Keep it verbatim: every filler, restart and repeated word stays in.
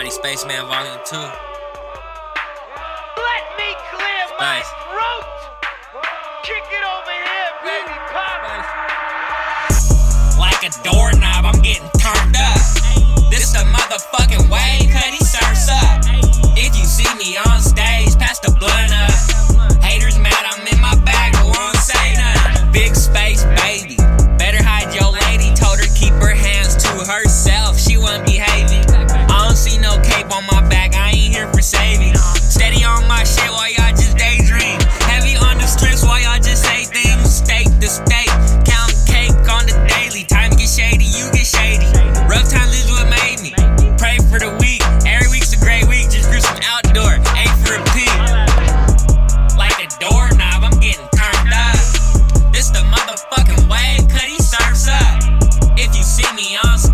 Money Spaceman Volume two. Let me clear Space. My throat. Kick it over here, baby poppin'. Like a doorknob, I'm getting turned up. This the motherfucking way, cut he surfs up. If you see me on stage, pass the blunt up. Haters mad, I'm in my bag, but won't say nothing. Big Space baby, better hide your lady. Told her keep her hands to herself, she wasn't behaving. I don't see no cape on my back, I ain't here for saving. Steady on my shit while y'all just daydream. Heavy on the strips while y'all just say things. State to state, count cake on the daily. Time get shady, you get shady. Rough times is what made me. Pray for the week, every week's a great week. Just grew some outdoor, ain't for a peak. Like a doorknob, I'm getting turned up. This the motherfucking wave, cut he surfs up. If you see me on